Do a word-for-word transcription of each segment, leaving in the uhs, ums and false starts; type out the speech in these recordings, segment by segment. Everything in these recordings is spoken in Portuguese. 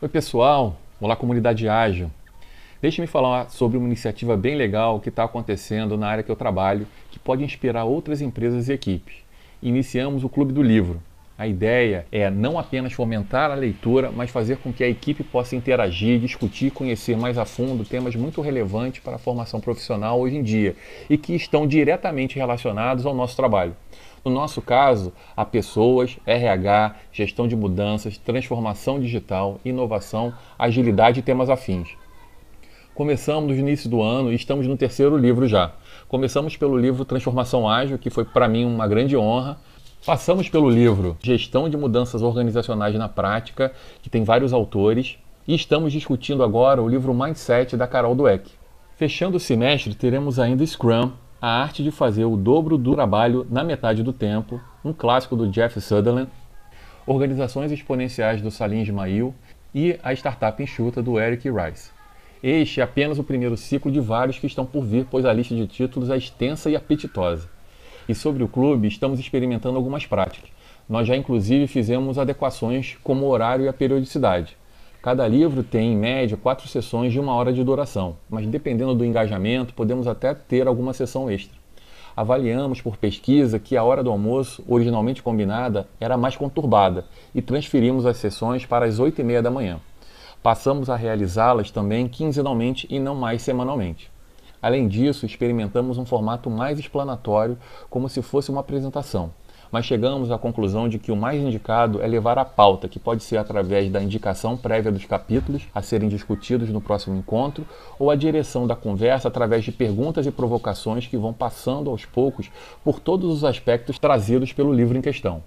Oi pessoal, olá comunidade ágil. Deixe-me falar sobre uma iniciativa bem legal que está acontecendo na área que eu trabalho, que pode inspirar outras empresas e equipes. Iniciamos o Clube do Livro. A ideia é não apenas fomentar a leitura, mas fazer com que a equipe possa interagir, discutir, conhecer mais a fundo temas muito relevantes para a formação profissional hoje em dia e que estão diretamente relacionados ao nosso trabalho. No nosso caso, há pessoas, R H, gestão de mudanças, transformação digital, inovação, agilidade e temas afins. Começamos no início do ano e estamos no terceiro livro já. Começamos pelo livro Transformação Ágil, que foi para mim uma grande honra. Passamos pelo livro Gestão de Mudanças Organizacionais na Prática, que tem vários autores, e estamos discutindo agora o livro Mindset, da Carol Dweck. Fechando o semestre, teremos ainda Scrum, A Arte de Fazer o Dobro do Trabalho na Metade do Tempo, um clássico do Jeff Sutherland, Organizações Exponenciais do Salim Ismail e A Startup Enxuta, do Eric Ries. Este é apenas o primeiro ciclo de vários que estão por vir, pois a lista de títulos é extensa e apetitosa. E sobre o clube, estamos experimentando algumas práticas. Nós já, inclusive, fizemos adequações como o horário e a periodicidade. Cada livro tem, em média, quatro sessões de uma hora de duração, mas dependendo do engajamento, podemos até ter alguma sessão extra. Avaliamos por pesquisa que a hora do almoço, originalmente combinada, era mais conturbada e transferimos as sessões para as oito e meia da manhã. Passamos a realizá-las também quinzenalmente e não mais semanalmente. Além disso, experimentamos um formato mais explanatório, como se fosse uma apresentação, mas chegamos à conclusão de que o mais indicado é levar a pauta, que pode ser através da indicação prévia dos capítulos a serem discutidos no próximo encontro, ou a direção da conversa através de perguntas e provocações que vão passando aos poucos por todos os aspectos trazidos pelo livro em questão.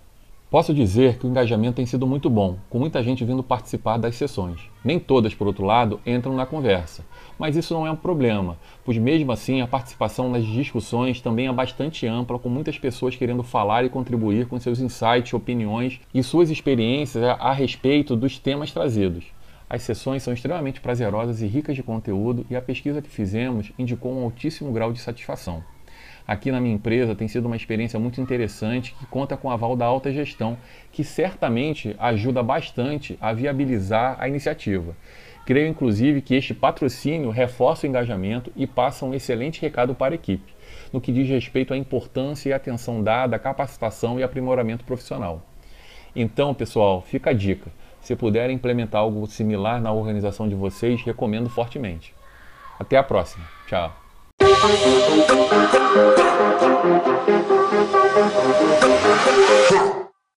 Posso dizer que o engajamento tem sido muito bom, com muita gente vindo participar das sessões. Nem todas, por outro lado, entram na conversa. Mas isso não é um problema, pois mesmo assim a participação nas discussões também é bastante ampla, com muitas pessoas querendo falar e contribuir com seus insights, opiniões e suas experiências a respeito dos temas trazidos. As sessões são extremamente prazerosas e ricas de conteúdo e a pesquisa que fizemos indicou um altíssimo grau de satisfação. Aqui na minha empresa tem sido uma experiência muito interessante que conta com o aval da alta gestão, que certamente ajuda bastante a viabilizar a iniciativa. Creio, inclusive, que este patrocínio reforça o engajamento e passa um excelente recado para a equipe, no que diz respeito à importância e atenção dada à capacitação e aprimoramento profissional. Então, pessoal, fica a dica. Se puderem implementar algo similar na organização de vocês, recomendo fortemente. Até a próxima. Tchau. Thank you.